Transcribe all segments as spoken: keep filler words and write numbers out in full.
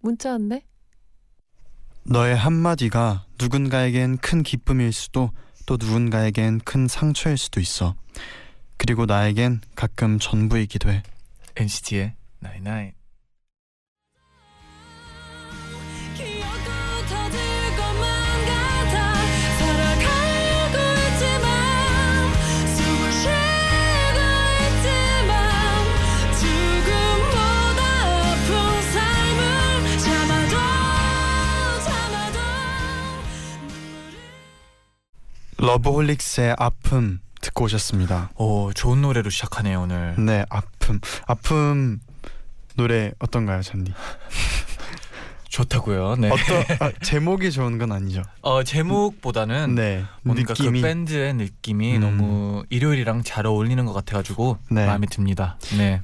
문자 왔네. 너의 한마디가 누군가에겐 큰 기쁨일 수도 또 누군가에겐 큰 상처일 수도 있어. 그리고 나에겐 가끔 전부이기도 해. 엔시티의 나잇나잇. 러브홀릭스의 아픔 듣고 오셨습니다. 오, 좋은 노래로 시작하네요 오늘. 네, 아픔. 아픔 노래 어떤가요, 잔디? 좋다고요. 네. 어떤 아, 제목이 좋은 건 아니죠? 어, 제목보다는 네, 뭔가 느낌이. 그 밴드의 느낌이 음. 너무 일요일이랑 잘 어울리는 것 같아가지고 네. 마음에 듭니다. 네.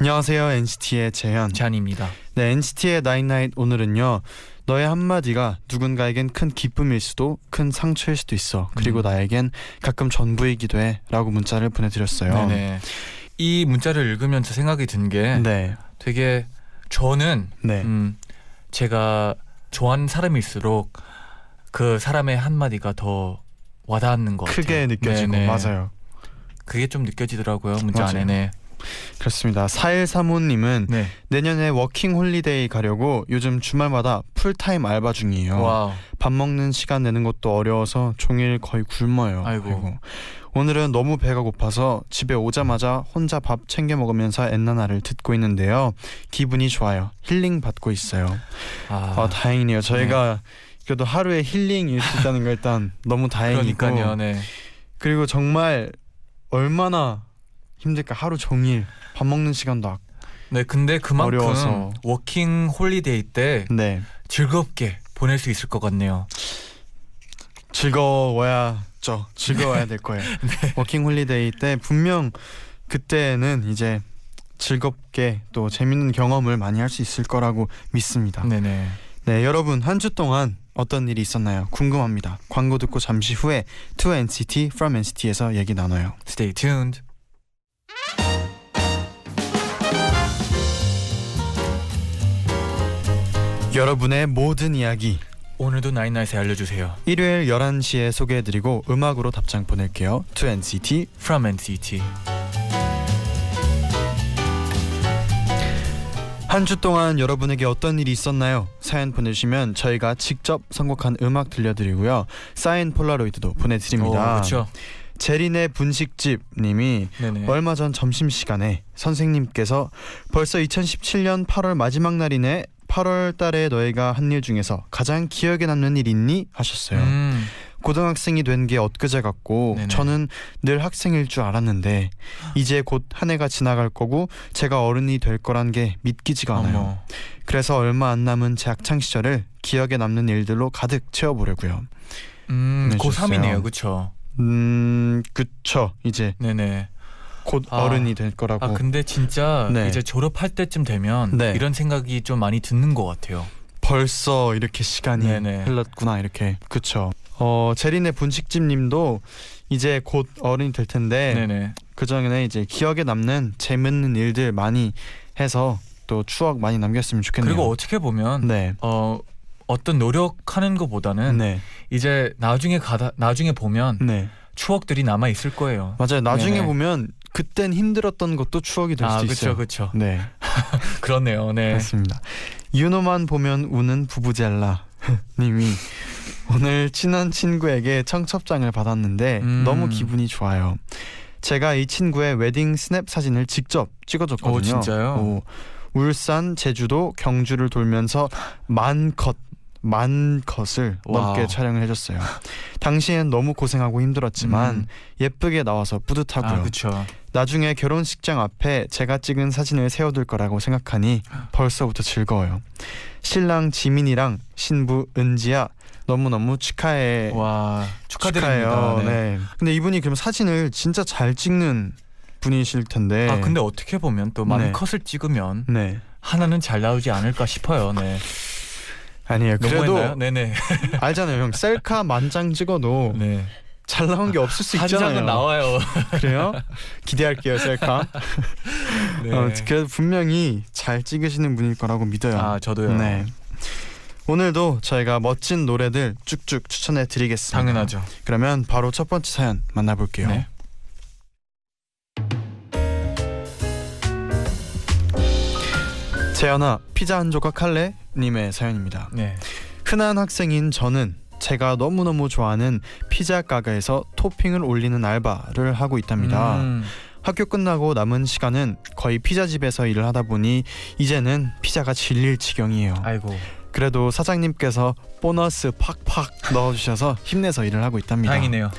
안녕하세요, 엔시티의 재현, 잔입니다. 네, 엔시티의 나잇나잇 오늘은요. 너의 한마디가 누군가에겐 큰 기쁨일 수도 큰 상처일 수도 있어. 그리고 음. 나에겐 가끔 전부이기도 해 라고 문자를 보내드렸어요. 네네. 이 문자를 읽으면서 생각이 든 게 네. 되게 저는 네. 음, 제가 좋아하는 사람일수록 그 사람의 한마디가 더 와닿는 것 같아요. 크게 느껴지고 네네. 맞아요. 그게 좀 느껴지더라고요 문자 맞아요. 안에는. 그렇습니다. 사일삼오님은 네. 내년에 워킹홀리데이 가려고 요즘 주말마다 풀타임 알바 중이에요. 와우. 밥 먹는 시간 내는 것도 어려워서 종일 거의 굶어요. 아이고. 아이고. 오늘은 너무 배가 고파서 집에 오자마자 혼자 밥 챙겨 먹으면서 엔나나를 듣고 있는데요. 기분이 좋아요. 힐링 받고 있어요. 아, 아 다행이네요. 저희가 네. 그래도 하루에 힐링일 수 있다는 거 일단 너무 다행이고. 그러니까요. 네. 그리고 정말 얼마나 힘들까. 하루 종일 밥 먹는 시간도 아까 네 근데 그만큼 어려워서. 워킹 홀리데이 때 네. 즐겁게 보낼 수 있을 것 같네요. 즐거워야죠. 즐거워야 될 거예요. 네. 워킹 홀리데이 때 분명 그때는 이제 즐겁게 또 재밌는 경험을 많이 할 수 있을 거라고 믿습니다. 네네. 네, 여러분 한 주 동안 어떤 일이 있었나요? 궁금합니다. 광고 듣고 잠시 후에 To 엔시티 From 엔시티에서 얘기 나눠요. Stay tuned. 여러분의 모든 이야기 오늘도 나잇나잇에 알려주세요. 일요일 열한 시에 소개해드리고 음악으로 답장 보낼게요. To 엔시티 From 엔시티. 한 주 동안 여러분에게 어떤 일이 있었나요? 사연 보내주시면 저희가 직접 선곡한 음악 들려드리고요. 사인 폴라로이드도 보내드립니다. 오, 그렇죠. 제린의 분식집님이 네네. 얼마 전 점심시간에 선생님께서 벌써 이천십칠년 팔월 마지막 날이네. 팔월 달에 너희가 한 일 중에서 가장 기억에 남는 일 있니? 하셨어요. 음. 고등학생이 된 게 엊그제 같고 네네. 저는 늘 학생일 줄 알았는데 이제 곧 한 해가 지나갈 거고 제가 어른이 될 거란 게 믿기지가 않아요. 어머. 그래서 얼마 안 남은 제 학창시절을 기억에 남는 일들로 가득 채워보려고요. 음, 고삼이네요. 그쵸? 음, 그쵸. 이제 네네. 곧 아, 어른이 될 거라고. 아 근데 진짜 네. 이제 졸업할 때쯤 되면 네. 이런 생각이 좀 많이 드는 것 같아요. 벌써 이렇게 시간이 네네. 흘렀구나 이렇게. 그쵸. 어, 제린의 분식집님도 이제 곧 어른이 될 텐데 네네. 그 전에 이제 기억에 남는 재밌는 일들 많이 해서 또 추억 많이 남겼으면 좋겠네요. 그리고 어떻게 보면 네. 어, 어떤 노력하는 것보다는 네. 이제 나중에 가다 나중에 보면 네. 추억들이 남아 있을 거예요. 맞아요. 나중에 네네. 보면 그땐 힘들었던 것도 추억이 될 아, 수도 그쵸, 있어요. 그렇죠, 그렇죠. 네, 그렇네요. 네, 맞습니다. 윤호만 보면 우는 부부젤라님이 오늘 친한 친구에게 청첩장을 받았는데 음. 너무 기분이 좋아요. 제가 이 친구의 웨딩 스냅 사진을 직접 찍어줬거든요. 오, 진짜요? 오, 울산, 제주도, 경주를 돌면서 만 컷. 만 컷을 와우. 넘게 촬영을 해줬어요. 당시엔 너무 고생하고 힘들었지만 음. 예쁘게 나와서 뿌듯하고요. 아, 그쵸. 나중에 결혼식장 앞에 제가 찍은 사진을 세워둘 거라고 생각하니 벌써부터 즐거워요. 신랑 지민이랑 신부 은지야 너무너무 축하해. 와, 축하드립니다. 축하해요. 네. 네. 근데 이분이 그럼 사진을 진짜 잘 찍는 분이실 텐데. 아, 근데 어떻게 보면 또 만 네. 컷을 찍으면 네. 하나는 잘 나오지 않을까 싶어요. 네. 아니에요. 그래도 네네. 알잖아요, 형. 셀카 만장 찍어도 네. 잘 나온 게 없을 수 있잖아요. 한 장은 나와요. 그래요? 기대할게요, 셀카. 네. 어, 그래도 분명히 잘 찍으시는 분일 거라고 믿어요. 아, 저도요. 네. 오늘도 저희가 멋진 노래들 쭉쭉 추천해 드리겠습니다. 당연하죠. 그러면 바로 첫 번째 사연 만나볼게요. 네. 재현아, 피자 한 조각 할래? 님의 사연입니다. 네. 흔한 학생인 저는 제가 너무너무 좋아하는 피자 가게에서 토핑을 올리는 알바를 하고 있답니다. 음. 학교 끝나고 남은 시간은 거의 피자집에서 일을 하다 보니 이제는 피자가 질릴 지경이에요. 아이고. 그래도 사장님께서 보너스 팍팍 넣어주셔서 힘내서 일을 하고 있답니다. 다행이네요.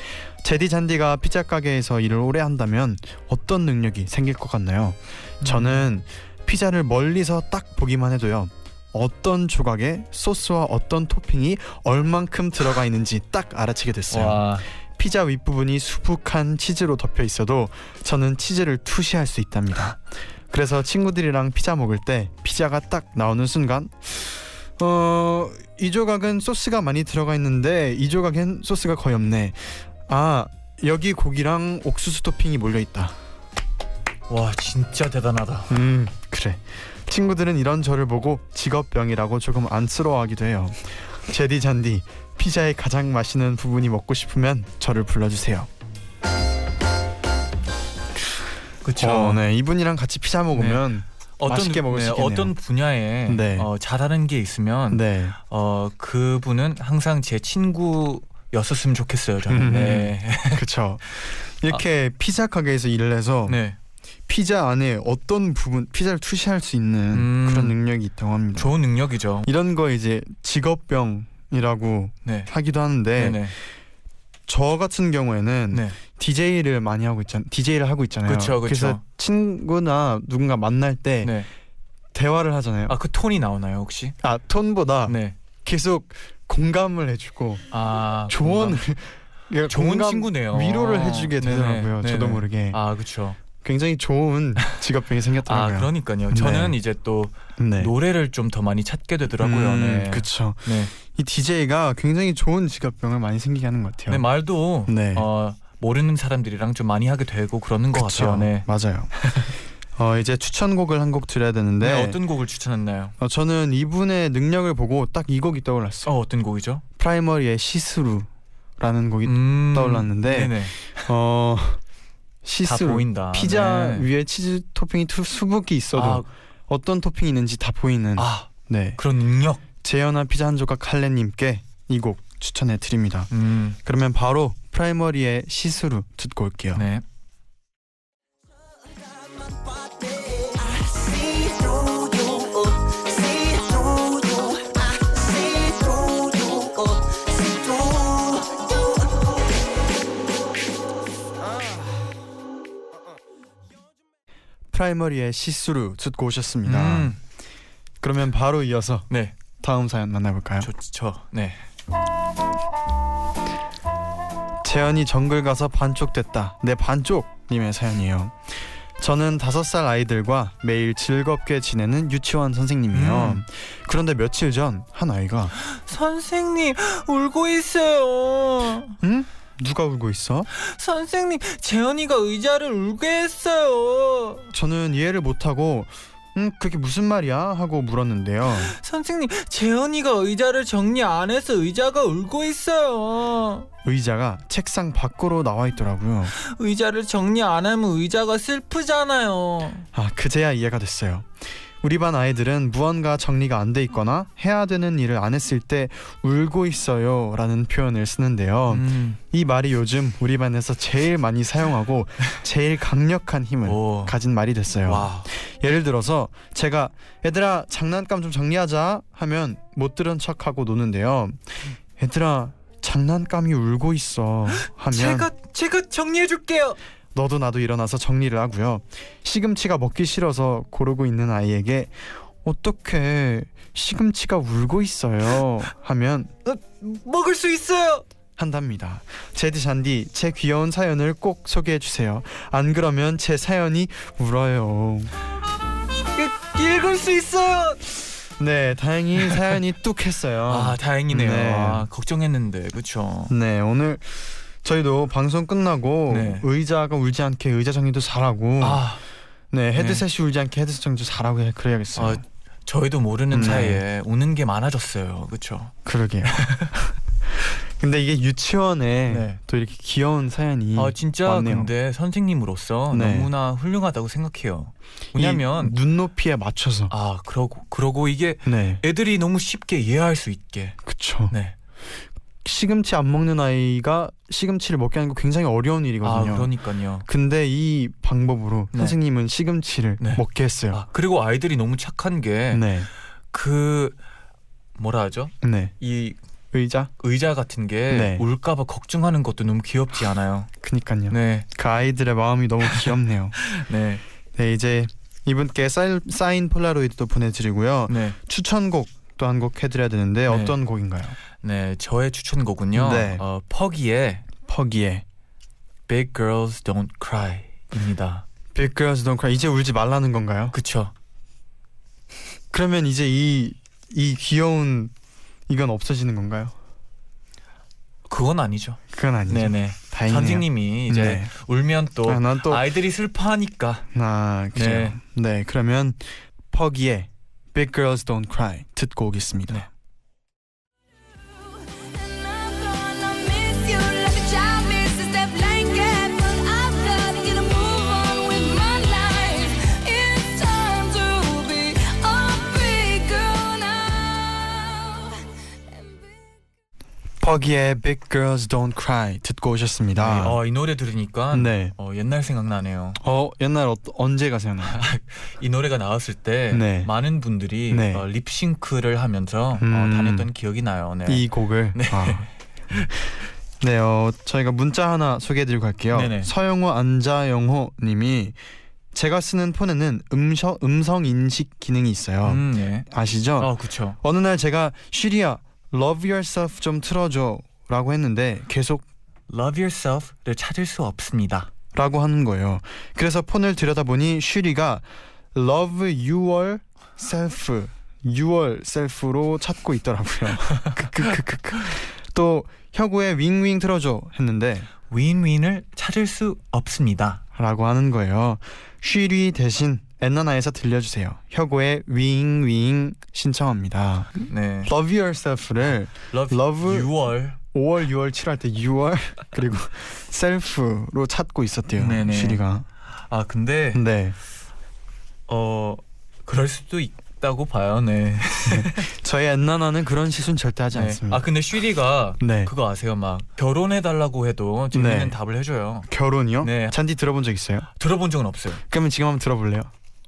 제디 잔디가 피자 가게에서 일을 오래 한다면 어떤 능력이 생길 것 같나요? 음. 저는 피자를 멀리서 딱 보기만 해도요, 어떤 조각에 소스와 어떤 토핑이 얼만큼 들어가 있는지 딱 알아채게 됐어요. 와. 피자 윗부분이 수북한 치즈로 덮여 있어도 저는 치즈를 투시할 수 있답니다. 그래서 친구들이랑 피자 먹을 때 피자가 딱 나오는 순간 어... 이 조각은 소스가 많이 들어가 있는데 이 조각엔 소스가 거의 없네. 아, 여기 고기랑 옥수수 토핑이 몰려있다. 와, 진짜 대단하다. 음, 그래. 친구들은 이런 저를 보고 직업병이라고 조금 안쓰러워하기도 해요. 제디 잔디, 피자의 가장 맛있는 부분이 먹고 싶으면 저를 불러주세요. 그렇죠. 어, 네, 이분이랑 같이 피자 먹으면 네. 어떤, 맛있게 먹을 네, 수 있겠네요. 어떤 분야에 네. 어, 잘하는 게 있으면 네. 어, 그분은 항상 제 친구였었으면 좋겠어요. 저는. 네. 그렇죠. 이렇게 아, 피자 가게에서 일을 해서 네. 피자 안에 어떤 부분, 피자를 투시할 수 있는 음, 그런 능력이 있다고 합니다. 좋은 능력이죠. 이런 거 이제 직업병이라고 네. 하기도 하는데 네네. 저 같은 경우에는 네. 디제이를 많이 하고 있잖아요. 디제이를 하고 있잖아요. 그쵸, 그쵸. 그래서 친구나 누군가 만날 때 네. 대화를 하잖아요. 아, 그 톤이 나오나요 혹시? 아, 톤보다 네. 계속 공감을 해주고 아, 조언을 공감. 좋은 친구네요. 위로를 해주게 되더라고요. 네네. 저도 네네. 모르게. 아, 그렇죠. 굉장히 좋은 직업병이 생겼더라고요. 아, 그러니까요. 저는 네. 이제 또 네. 노래를 좀 더 많이 찾게 되더라고요. 음, 네. 그렇죠. 네. 이 디제이가 굉장히 좋은 직업병을 많이 생기게 하는 것 같아요. 네, 말도 네. 어, 모르는 사람들이랑 좀 많이 하게 되고 그러는 것 그쵸. 같아요. 네, 맞아요. 어, 이제 추천곡을 한 곡 드려야 되는데 네, 어떤 곡을 추천했나요? 어, 저는 이분의 능력을 보고 딱 이 곡이 떠올랐어요. 어, 어떤 곡이죠? 프라이머리의 시스루라는 곡이 음, 떠올랐는데 네네. 어... 시스 보인다. 피자 네. 위에 치즈 토핑이 투, 수북이 있어도 아, 어떤 토핑이 있는지 다 보이는 아, 네. 그런 능력. 재현아, 피자 한 조각 할래님께 이 곡 추천해 드립니다. 음. 그러면 바로 프라이머리의 시스루 듣고 올게요. 네. 프라이머리의 시스루 듣고 오셨습니다. 음. 그러면 바로 이어서 네. 다음 사연 만나볼까요? 좋죠. 네. 재현이 정글 가서 반쪽 됐다. 내 반쪽! 님의 사연이에요. 저는 다섯 살 아이들과 매일 즐겁게 지내는 유치원 선생님이에요. 음. 그런데 며칠 전 한 아이가 선생님, 울고 있어요. 응? 누가 울고 있어? 선생님, 재현이가 의자를 울게 했어요. 저는 이해를 못하고 음, 그게 무슨 말이야? 하고 물었는데요. 선생님, 재현이가 의자를 정리 안 해서 의자가 울고 있어요. 의자가 책상 밖으로 나와 있더라고요. 의자를 정리 안 하면 의자가 슬프잖아요. 아, 그제야 이해가 됐어요. 우리 반 아이들은 무언가 정리가 안 돼 있거나 해야 되는 일을 안 했을 때 울고 있어요 라는 표현을 쓰는데요. 음. 이 말이 요즘 우리 반에서 제일 많이 사용하고 제일 강력한 힘을 오. 가진 말이 됐어요. 와우. 예를 들어서 제가 얘들아 장난감 좀 정리하자 하면 못 들은 척하고 노는데요, 얘들아 장난감이 울고 있어 하면 제가 제가 정리해줄게요. 너도 나도 일어나서 정리를 하고요. 시금치가 먹기 싫어서 고르고 있는 아이에게 어떡해 시금치가 울고 있어요 하면 어, 먹을 수 있어요 한답니다. 제디 잔디 제 귀여운 사연을 꼭 소개해주세요. 안 그러면 제 사연이 울어요. 읽, 읽을 수 있어요. 네, 다행히 사연이 뚝 했어요. 아, 다행이네요. 네. 아, 걱정했는데, 그렇죠. 네, 오늘 저희도 방송 끝나고 네. 의자가 울지 않게 의자 정리도 잘하고 아, 네, 헤드셋이 네. 울지 않게 헤드셋 정리도 잘하고 그래야겠어요. 아, 저희도 모르는 네. 사이에 우는 게 많아졌어요, 그렇죠? 그러게요. 근데 이게 유치원에 네. 또 이렇게 귀여운 사연이 아 진짜 왔네요. 근데 선생님으로서 네. 너무나 훌륭하다고 생각해요. 왜냐면 눈높이에 맞춰서 아 그러고 그러고 이게 네. 애들이 너무 쉽게 이해할 수 있게 그쵸. 네. 시금치 안 먹는 아이가 시금치를 먹게 하는 거 굉장히 어려운 일이거든요. 아, 그러니까요. 근데 이 방법으로 네. 선생님은 시금치를 네. 먹게 했어요. 아, 그리고 아이들이 너무 착한 게 네. 그 뭐라 하죠? 네. 이 의자? 의자 같은 게 네. 울까봐 걱정하는 것도 너무 귀엽지 않아요? 그니까요. 네. 그 아이들의 마음이 너무 귀엽네요. 네. 네, 이제 이분께 사인, 사인 폴라로이드도 보내드리고요. 네. 추천곡 또 한 곡 해드려야 되는데 네. 어떤 곡인가요? 네, 저의 추천곡은요. 네. 어, 퍼기의 퍼기의 Big Girls Don't Cry 입니다. Big Girls Don't Cry. 이제 울지 말라는 건가요? 그쵸. 그러면 이제 이, 이 귀여운 이건 없어지는 건가요? 그건 아니죠. 그건 아니죠. 네네. 다행이네요. 선생님이 이제 네. 울면 또, 아, 난 또 아이들이 슬퍼하니까. 아, 그죠. 네. 네, 그러면 퍼기의 Big Girls Don't Cry 듣고 오겠습니다. 네. 거기에 Big Girls Don't Cry 듣고 오셨습니다. 네, 어, 이 노래 들으니까 네. 어, 옛날 생각나네요. 어, 옛날 어, 언제가 생각나요? 이 노래가 나왔을 때 네. 많은 분들이 네. 어, 립싱크를 하면서 음... 어, 다녔던 기억이 나요. 네. 이 곡을? 네. 아. 네, 어, 저희가 문자 하나 소개해드리고 갈게요. 서영호 안자영호 님이 제가 쓰는 폰에는 음셔, 음성 인식 기능이 있어요. 음, 네. 아시죠? 어, 그쵸. 어느 날 제가 쉬리야 Love Yourself 좀 틀어줘 라고 했는데 계속 Love Yourself를 찾을 수 없습니다 라고 하는 거예요. 그래서 폰을 들여다보니 슈리가 Love Your Self Your Self로 찾고 있더라고요. 또 혁우의 윙윙 틀어줘 했는데 윈윈을 찾을 수 없습니다 라고 하는 거예요. 슈리 대신 엔나나에서 들려주세요. 혁오의 윙윙 신청합니다. 네. Love Yourself를 Love, love 유월 오월, 유월, 칠월 때 유월 그리고 셀프로 찾고 있었대요. 네네. 슈리가. 아 근데 네. 어 그럴 수도 있다고 봐요. 네. 저희 엔나나는 그런 시순 절대 하지 네. 않습니다. 아 근데 슈리가 네. 그거 아세요? 막 결혼해달라고 해도 재밌는 네. 답을 해줘요. 결혼이요? 네. 잔디 들어본 적 있어요? 들어본 적은 없어요. 그러면 지금 한번 들어볼래요?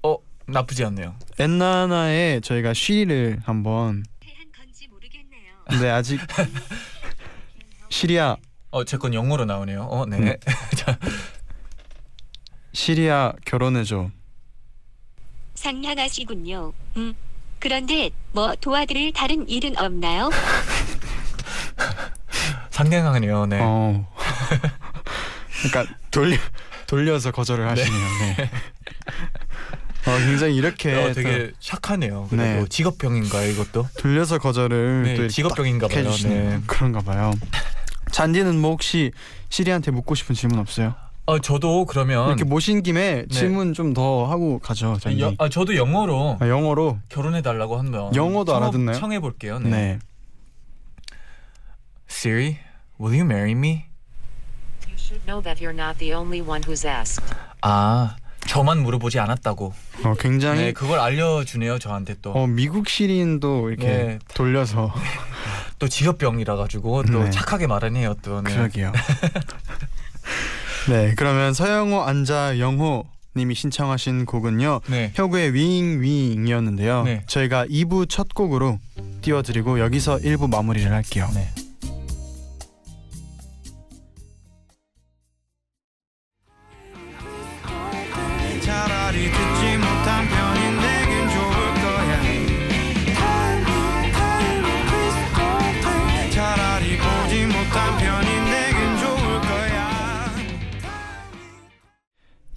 어 나쁘지 않네요. 엔나나에 저희가 쉬리를 한번 해한 건지 모르겠네요. 네 아직 시리아 어 제 건 영어로 나오네요. 어 네. 네. 시리아 결혼해줘. 상냥하시군요. 음 그런데 뭐 도와드릴 다른 일은 없나요? 상냥하네요. 네. 어. 그러니까 돌려 돌려서 거절을 하시네요. 네. 네. 어, 굉장히 이렇게 어, 되게 착하네요. 네. 직업병인가 이것도? 돌려서 거절을 네, 또 직업병인가 봐요. 네. 그런가 봐요. 잔디는 뭐 혹시 시리한테 묻고 싶은 질문 없어요? 아, 저도 그러면 이렇게 모신 김에 네. 질문 좀 더 하고 가죠. 잔디. 여, 아, 저도 영어로 아, 영어로 결혼해달라고 한번 영어도 청어, 알아듣나요? 청해볼게요. 네. 네. Siri, will you marry me? You should know that you're not the only one who's asked. 아 저만 물어보지 않았다고. 어, 굉장히 네, 그걸 알려주네요 저한테 또. 어, 미국 시리인도 이렇게 네. 돌려서 또 직업병이라 가지고 또 네. 착하게 말하네요 또. 네. 그러게요. 네 그러면 서영호 안자 영호 님이 신청하신 곡은요, 네. 혁우의 윙윙이었는데요. 네. 저희가 이 부 첫 곡으로 띄워드리고 여기서 일 부 마무리를 할게요. 네.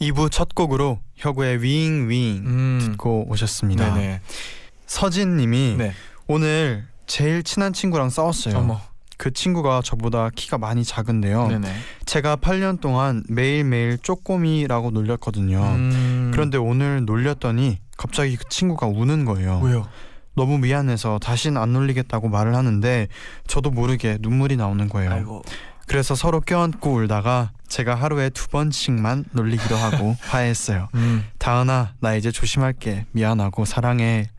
이 부 첫 곡으로 혁우의 윙윙 음. 듣고 오셨습니다. 네네. 서진님이 네. 오늘 제일 친한 친구랑 싸웠어요. 어머. 그 친구가 저보다 키가 많이 작은데요. 네네. 제가 팔 년 동안 매일매일 쪼꼬미라고 놀렸거든요. 음. 그런데 오늘 놀렸더니 갑자기 그 친구가 우는 거예요. 왜요? 너무 미안해서 다신 안 놀리겠다고 말을 하는데 저도 모르게 눈물이 나오는 거예요. 아이고. 그래서 서로 껴안고 울다가 제가 하루에 두 번씩만 놀리기도 하고 화해했어요. 음. 다은아, 나 이제 조심할게. 미안하고 사랑해.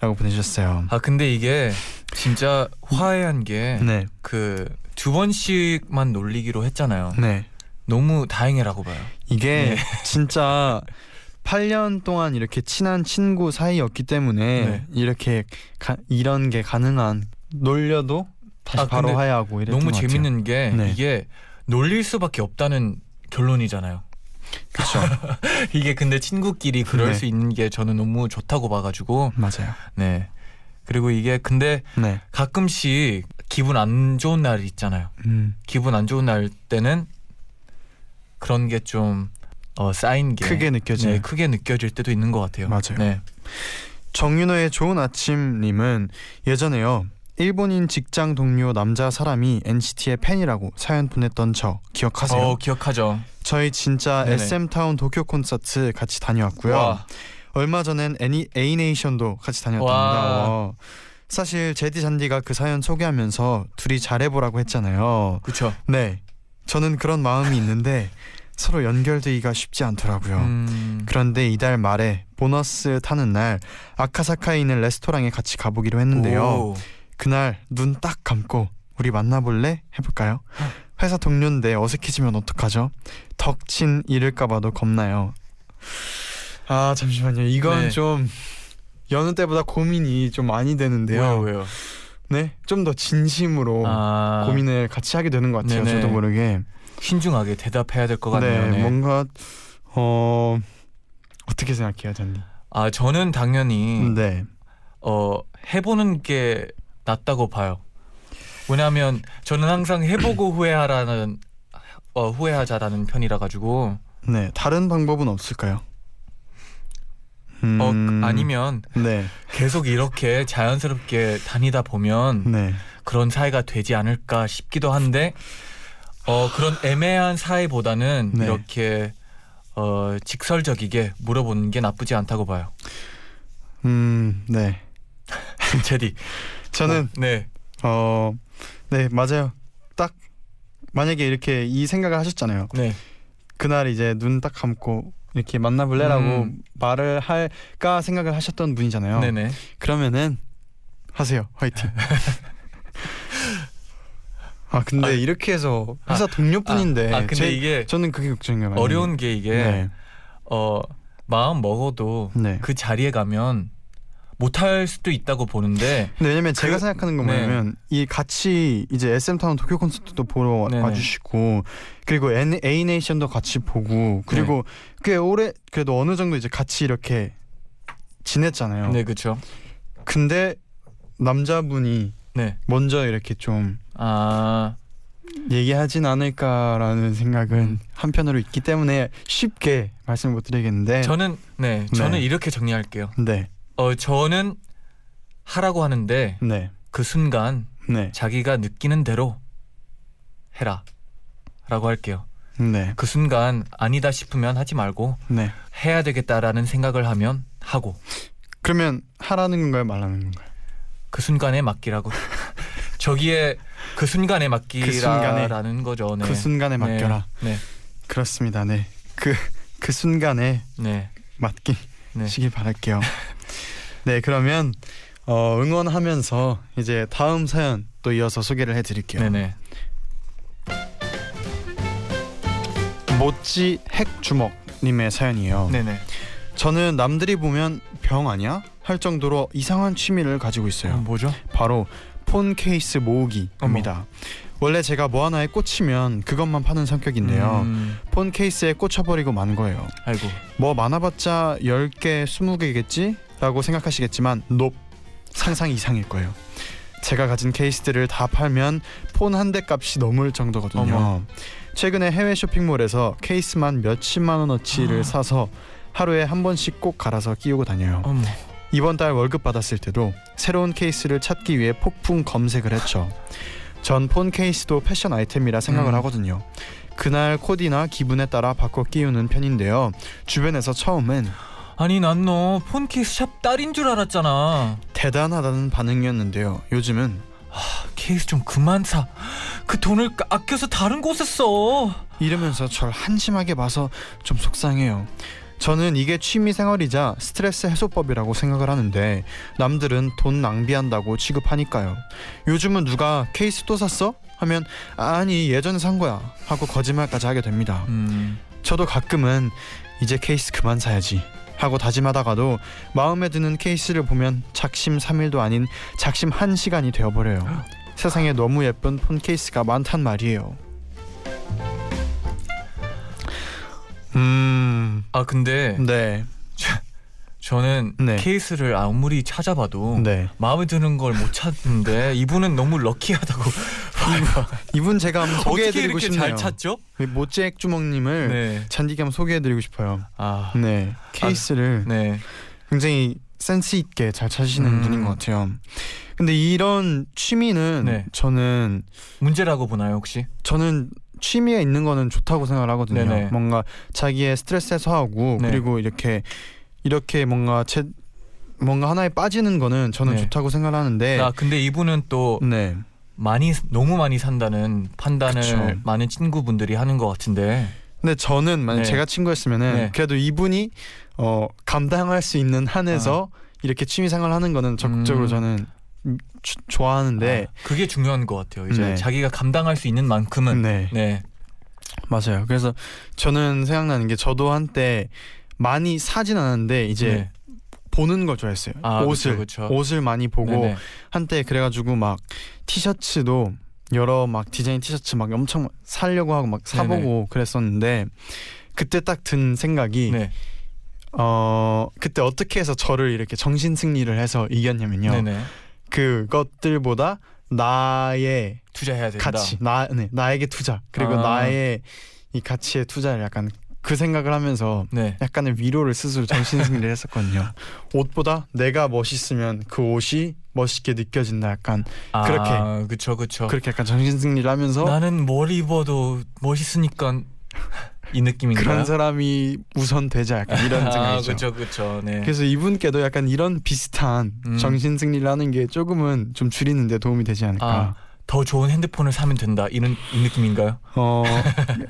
라고 보내주셨어요. 아 근데 이게 진짜 화해한 게 그 두 네. 번씩만 놀리기로 했잖아요. 네. 너무 다행이라고 봐요. 이게 네. 진짜 팔 년 동안 이렇게 친한 친구 사이였기 때문에 네. 이렇게 가, 이런 게 가능한, 놀려도 다시 아, 바로 화해하고 이랬던 것 같아요. 너무 재밌는 게 네. 이게 놀릴 수밖에 없다는 결론이잖아요. 그렇죠. 이게 근데 친구끼리 그럴 네. 수 있는 게 저는 너무 좋다고 봐가지고. 맞아요. 네. 그리고 이게 근데 네. 가끔씩 기분 안 좋은 날 있잖아요. 음. 기분 안 좋은 날 때는 그런 게 좀 어, 쌓인 게 크게 느껴지네. 크게 느껴질 때도 있는 것 같아요. 맞아요. 네. 정윤호의 좋은 아침님은 예전에요. 일본인 직장 동료 남자 사람이 엔시티의 팬이라고 사연 보냈던 저 기억하세요? 어, 기억하죠. 저희 진짜 네네. 에스엠타운 도쿄 콘서트 같이 다녀왔고요. 와. 얼마 전엔 애니, A네이션도 같이 다녔답니다. 사실 제디 잔디가 그 사연 소개하면서 둘이 잘해보라고 했잖아요. 그쵸. 네. 저는 그런 마음이 있는데 서로 연결되기가 쉽지 않더라고요. 음. 그런데 이달 말에 보너스 타는 날 아카사카에 있는 레스토랑에 같이 가보기로 했는데요. 오. 그날 눈 딱 감고 우리 만나볼래? 해볼까요? 회사 동료인데 어색해지면 어떡하죠? 덕친 이럴까봐도 겁나요. 아 잠시만요. 이건 네. 좀 여느 때보다 고민이 좀 많이 되는데요. 왜요? 왜요? 네, 좀 더 진심으로 아... 고민을 같이 하게 되는 것 같아요. 네네. 저도 모르게 신중하게 대답해야 될 것 같네요. 네, 뭔가 어 어떻게 생각해요, 잔디? 아 저는 당연히 네. 어 해보는 게 낫다고 봐요. 왜냐하면 저는 항상 해보고 후회하라는 어, 후회하자라는 편이라 가지고. 네, 다른 방법은 없을까요? 음... 어, 아니면 네. 계속 이렇게 자연스럽게 다니다 보면 네. 그런 사이가 되지 않을까 싶기도 한데 어, 그런 애매한 사이보다는 네. 이렇게 어, 직설적이게 물어보는 게 나쁘지 않다고 봐요. 음, 네. 제디. 저는 어, 네. 어, 네 맞아요. 딱 만약에 이렇게 이 생각을 하셨잖아요. 네. 그날 이제 눈 딱 감고 이렇게 만나볼래라고 음. 말을 할까 생각을 하셨던 분이잖아요. 네네. 그러면은 하세요. 화이팅. 아 근데 아, 이렇게 해서 회사 아, 동료뿐인데. 아, 아 근데 제, 이게 저는 그게 걱정이에요. 어려운 게 이게 네. 어 마음 먹어도 네. 그 자리에 가면. 못할 수도 있다고 보는데. 근데 왜냐면 제가 그, 생각하는 건 뭐냐면 네. 이 같이 이제 에스엠타운 도쿄 콘서트도 보러 네네. 와주시고 그리고 A네이션도 같이 보고 그리고 네. 꽤 오래 그래도 어느 정도 이제 같이 이렇게 지냈잖아요. 네, 그렇죠. 근데 남자분이 네. 먼저 이렇게 좀 아... 얘기하진 않을까라는 생각은 한편으로 있기 때문에 쉽게 말씀을 못 드리겠는데 저는 네, 저는 네. 이렇게 정리할게요. 네. 어 저는 하라고 하는데 네. 그 순간 네. 자기가 느끼는 대로 해라 라고 할게요. 네. 그 순간 아니다 싶으면 하지 말고 네. 해야 되겠다라는 생각을 하면 하고. 그러면 하라는 건가요? 말하는 건가요? 그 순간에 맡기라고. 저기에 그 순간에 맡기라라는 그 거죠. 네. 그 순간에 맡겨라. 네. 네. 그렇습니다. 네. 그, 그 순간에 네. 맡기 네. 시길 바랄게요. 네, 그러면 어, 응원하면서 이제 다음 사연 또 이어서 소개를 해드릴게요. 네네. 모찌 핵주먹 님의 사연이에요. 네네. 저는 남들이 보면 병 아니야? 할 정도로 이상한 취미를 가지고 있어요. 어, 뭐죠? 바로 폰 케이스 모으기입니다. 어머. 원래 제가 뭐 하나에 꽂히면 그것만 파는 성격인데요. 음. 폰 케이스에 꽂혀버리고 만 거예요. 아이고. 뭐 많아봤자 열 개, 스무 개겠지? 라고 생각하시겠지만 높! 상상 이상일 거예요. 제가 가진 케이스들을 다 팔면 폰 한 대 값이 넘을 정도거든요. 어머. 최근에 해외 쇼핑몰에서 케이스만 몇십만 원어치를 아. 사서 하루에 한 번씩 꼭 갈아서 끼우고 다녀요. 어머. 이번 달 월급 받았을 때도 새로운 케이스를 찾기 위해 폭풍 검색을 했죠. 전 폰 케이스도 패션 아이템이라 생각을 음. 하거든요. 그날 코디나 기분에 따라 바꿔 끼우는 편인데요. 주변에서 처음엔 아니 난 너 폰 케이스 샵 딸인 줄 알았잖아. 대단하다는 반응이었는데요. 요즘은 아, 케이스 좀 그만 사. 그 돈을 아껴서 다른 곳에 써. 이러면서 절 한심하게 봐서 좀 속상해요. 저는 이게 취미생활이자 스트레스 해소법이라고 생각을 하는데 남들은 돈 낭비한다고 취급하니까요. 요즘은 누가 케이스 또 샀어? 하면 아니 예전에 산 거야 하고 거짓말까지 하게 됩니다. 음. 저도 가끔은 이제 케이스 그만 사야지 하고 다짐하다가도 마음에 드는 케이스를 보면 작심 삼 일도 아닌 작심 한 시간이 되어버려요. 헉. 세상에 너무 예쁜 폰 케이스가 많단 말이에요. 음... 아 근데 네 저, 저는 네. 케이스를 아무리 찾아봐도 네. 마음에 드는 걸 못 찾는데 이분은 너무 럭키하다고. 이, 이분 제가 한번 소개해드리고 어떻게 이렇게 싶네요. 잘 찾죠? 모찌액주먹님을 네. 잔디겸 소개해드리고 싶어요. 아, 네 케이스를 아, 네. 굉장히 센스 있게 잘 찾으시는 음. 분인 것 같아요. 근데 이런 취미는 네. 저는 문제라고 보나요 혹시? 저는 취미에 있는 거는 좋다고 생각을 하거든요. 네네. 뭔가 자기의 스트레스 해소하고 네. 그리고 이렇게 이렇게 뭔가 제 뭔가 하나에 빠지는 거는 저는 네. 좋다고 생각을 하는데 아, 근데 이분은 또 네. 많이 너무 많이 산다는 판단을 그쵸. 많은 친구분들이 하는 것 같은데 근데 저는 만약 네. 제가 친구였으면은 네. 그래도 이분이 어, 감당할 수 있는 한에서 아. 이렇게 취미생활 하는 거는 적극적으로 음. 저는 주, 좋아하는데 아, 그게 중요한 것 같아요. 이제 네. 자기가 감당할 수 있는 만큼은 네. 네 맞아요. 그래서 저는 생각나는 게 저도 한때 많이 사진 않았는데 이제 네. 보는 걸 좋아했어요. 아, 옷을 그쵸, 그쵸. 옷을 많이 보고 네네. 한때 그래가지고 막 티셔츠도 여러 막 디자인 티셔츠 막 엄청 사려고 하고 막 사보고 네네. 그랬었는데 그때 딱 든 생각이 네. 어 그때 어떻게 해서 저를 이렇게 정신 승리를 해서 이겼냐면요. 네네. 그것들보다 나의 투자해야 된다. 가치, 나, 네, 나에게 투자. 그리고 아. 나의 이 가치에 투자를 약간 그 생각을 하면서 네. 약간의 위로를 스스로 정신승리를 했었거든요. 옷보다 내가 멋있으면 그 옷이 멋있게 느껴진다. 약간 아, 그렇게 그쵸, 그쵸. 그렇게 약간 정신승리를 하면서 나는 뭘 입어도 멋있으니까 이 느낌인가요? 그런 사람이 우선 되자 약간 이런 생각이죠. 아, 그쵸, 그쵸. 네. 그래서 이분께도 약간 이런 비슷한 음. 정신 승리를 하는 게 조금은 좀 줄이는 데 도움이 되지 않을까. 아, 더 좋은 핸드폰을 사면 된다 이런 이 느낌인가요? 어,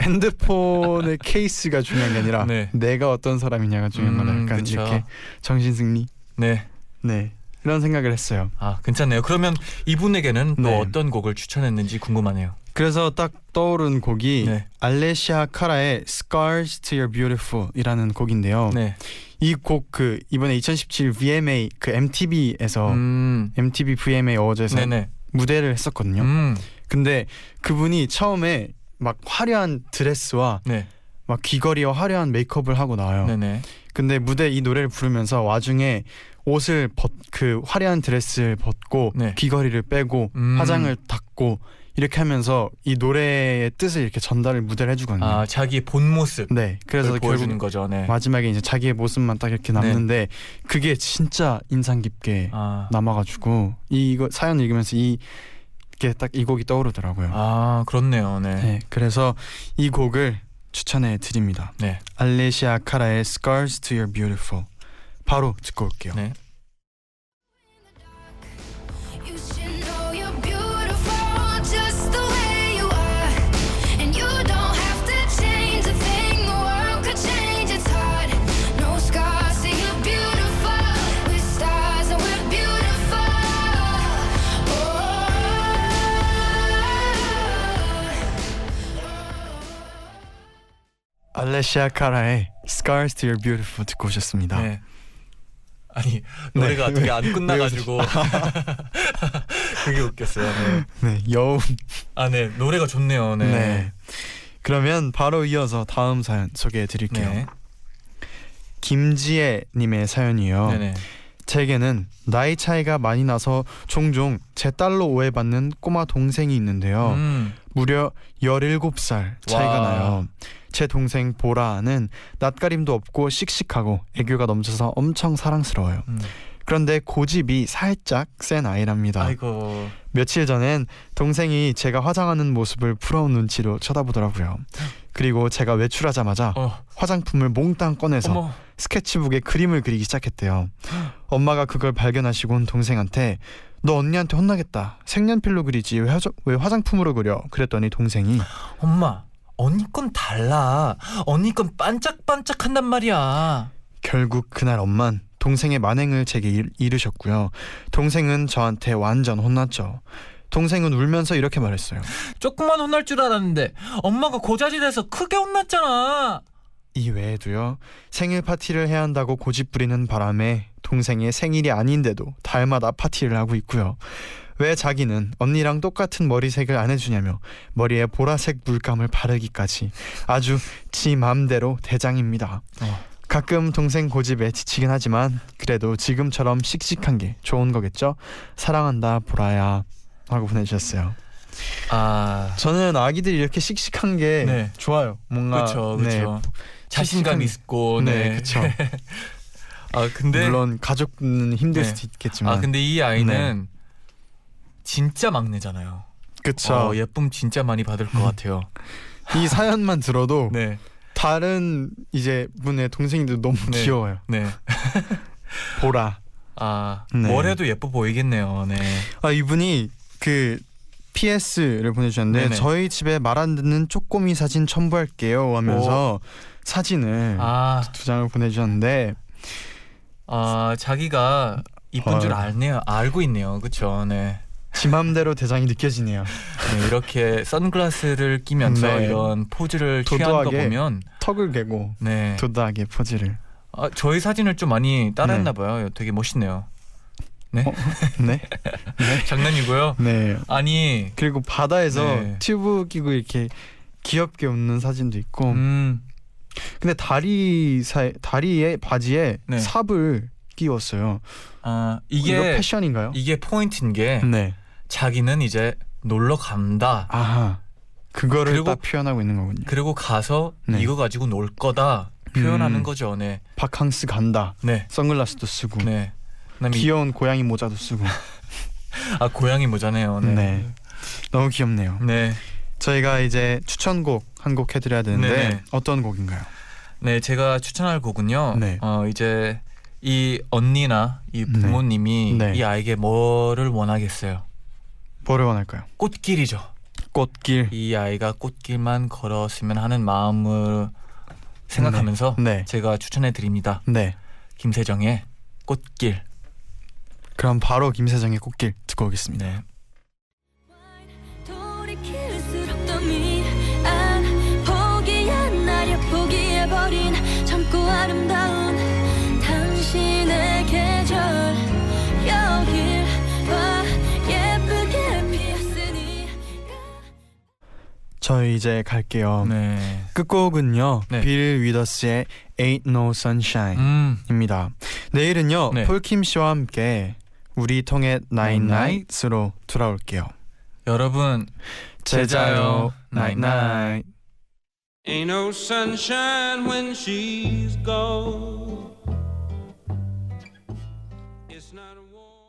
핸드폰의 케이스가 중요한 게 아니라 네. 내가 어떤 사람이냐가 중요한 거다. 음, 약간 그쵸. 이렇게 정신 승리. 네, 네. 이런 생각을 했어요. 아, 괜찮네요. 그러면 이분에게는 네. 또 어떤 곡을 추천했는지 궁금하네요. 그래서 딱 떠오른 곡이 네. 알레시아 카라의 Scars to Your Beautiful 이라는 곡인데요. 네. 이 곡 그 이번에 이천십칠 브이엠에이 그 엠티비에서 음. 엠티비 브이엠에이 어워즈에서 네네. 무대를 했었거든요. 음. 근데 그분이 처음에 막 화려한 드레스와 네. 막 귀걸이와 화려한 메이크업을 하고 나와요. 네네. 근데 무대 이 노래를 부르면서 와중에 옷을 벗, 그 화려한 드레스를 벗고 네. 귀걸이를 빼고 음. 화장을 닦고 이렇게 하면서 이 노래의 뜻을 이렇게 전달을 무대를 해주거든요. 아, 자기의 본 모습. 네. 그래서 보여주는 거죠. 네. 마지막에 이제 자기의 모습만 딱 이렇게 남는데 네. 그게 진짜 인상 깊게 아. 남아가지고 이 이거 사연 읽으면서 이 이게 딱 이 곡이 떠오르더라고요. 아, 그렇네요. 네. 네. 그래서 이 곡을 추천해 드립니다. 네. 알레시아 카라의 Scars to Your Beautiful. 바로 듣고 올게요. 네. 알레시아 카라의 Scars to Your Beautiful 듣고 오셨습니다. 네. 아니 노래가 네. 되게 안 끝나가지고 그게 웃겼어요. 네, 네 여운. 아, 네 노래가 좋네요. 네. 네. 그러면 바로 이어서 다음 사연 소개해드릴게요. 네. 김지혜님의 사연이요. 네네. 제게는 나이 차이가 많이 나서 종종 제 딸로 오해받는 꼬마 동생이 있는데요. 음. 무려 열일곱 살 차이가 와. 나요. 제 동생 보라는 낯가림도 없고 씩씩하고 애교가 넘쳐서 엄청 사랑스러워요. 음. 그런데 고집이 살짝 센 아이랍니다. 아이고. 며칠 전엔 동생이 제가 화장하는 모습을 부러운 눈치로 쳐다보더라고요. 그리고 제가 외출하자마자 어. 화장품을 몽땅 꺼내서 어머. 스케치북에 그림을 그리기 시작했대요. 엄마가 그걸 발견하시곤 동생한테 너 언니한테 혼나겠다. 색연필로 그리지 왜, 화장, 왜 화장품으로 그려? 그랬더니 동생이 엄마 언니 건 달라. 언니 건 반짝반짝한단 말이야. 결국 그날 엄만 동생의 만행을 제게 이르셨고요. 동생은 저한테 완전 혼났죠. 동생은 울면서 이렇게 말했어요. 조금만 혼날 줄 알았는데 엄마가 고자질해서 크게 혼났잖아. 이외에도요. 생일 파티를 해야 한다고 고집 부리는 바람에 동생의 생일이 아닌데도 달마다 파티를 하고 있고요. 왜 자기는 언니랑 똑같은 머리색을 안 해주냐며 머리에 보라색 물감을 바르기까지 아주 지 맘대로 대장입니다. 어. 가끔 동생 고집에 지치긴 하지만 그래도 지금처럼 씩씩한 게 좋은 거겠죠? 사랑한다 보라야 하고 보내주셨어요. 아 저는 아기들이 이렇게 씩씩한 게 네. 좋아요. 뭔가 그쵸, 그쵸. 네, 자신감 씩씩한... 있고 네, 네 그렇죠. 아 근데 물론 가족은 힘들 네. 수도 있겠지만 아 근데 이 아이는 네. 진짜 막내잖아요. 그렇죠. 어, 예쁨 진짜 많이 받을 것 같아요. 이 사연만 들어도. 네. 다른 이제 분의 동생들 너무 네. 귀여워요. 네. 보라. 아, 네. 뭘 해도 예뻐 보이겠네요. 네. 아, 이분이 그 피에스를 보내주셨는데 네네. 저희 집에 말 안 듣는 쪼꼬미 사진 첨부할게요 하면서 오. 사진을 아. 두 장을 보내주셨는데 아 자기가 이쁜 어. 줄 알네요. 알고 있네요. 그렇죠. 네. 지 맘대로 대장이 느껴지네요. 네, 이렇게 선글라스를 끼면서 네. 이런 포즈를 취한 거 보면 턱을 개고 네. 도도하게 포즈를 아, 저희 사진을 좀 많이 따라했나 봐요. 네. 되게 멋있네요. 네? 어? 네? 네? 장난이고요. 네. 아니 그리고 바다에서 네. 튜브 끼고 이렇게 귀엽게 웃는 사진도 있고 음. 근데 다리 사이, 다리에 바지에 네. 삽을 끼웠어요. 아, 이게 이거 패션인가요? 이게 포인트인 게 네. 자기는 이제 놀러 간다. 아하. 그거를 그리고, 딱 표현하고 있는 거군요. 그리고 가서 네. 이거 가지고 놀 거다 표현하는 음, 거죠. 네. 바캉스 간다. 네. 선글라스도 쓰고. 네. 귀여운 이... 고양이 모자도 쓰고. 아 고양이 모자네요. 네. 네. 너무 귀엽네요. 네. 저희가 이제 추천곡 한 곡 해드려야 되는데 네네. 어떤 곡인가요? 네, 제가 추천할 곡은요. 네. 어 이제 이 언니나 이 부모님이 네. 네. 이 아이에게 뭐를 원하겠어요? 뭐를 원할까요? 꽃길이죠. 꽃길. 이 아이가 꽃길만 걸었으면 하는 마음을 생각하면서 네. 네. 제가 추천해드립니다. 네. 김세정의 꽃길. 그럼 바로 김세정의 꽃길 듣고 오겠습니다. 네. 저희 이제 갈게요. 네. 끝곡은요. 네. 빌 위더스의 Ain't No Sunshine 음. 입니다. 내일은요. 네. 폴킴 씨와 함께 우리 통해 나잇 나잇으로 돌아올게요. 여러분 제자요 나잇 나잇. Ain't no sunshine when she's gone. It's not a warm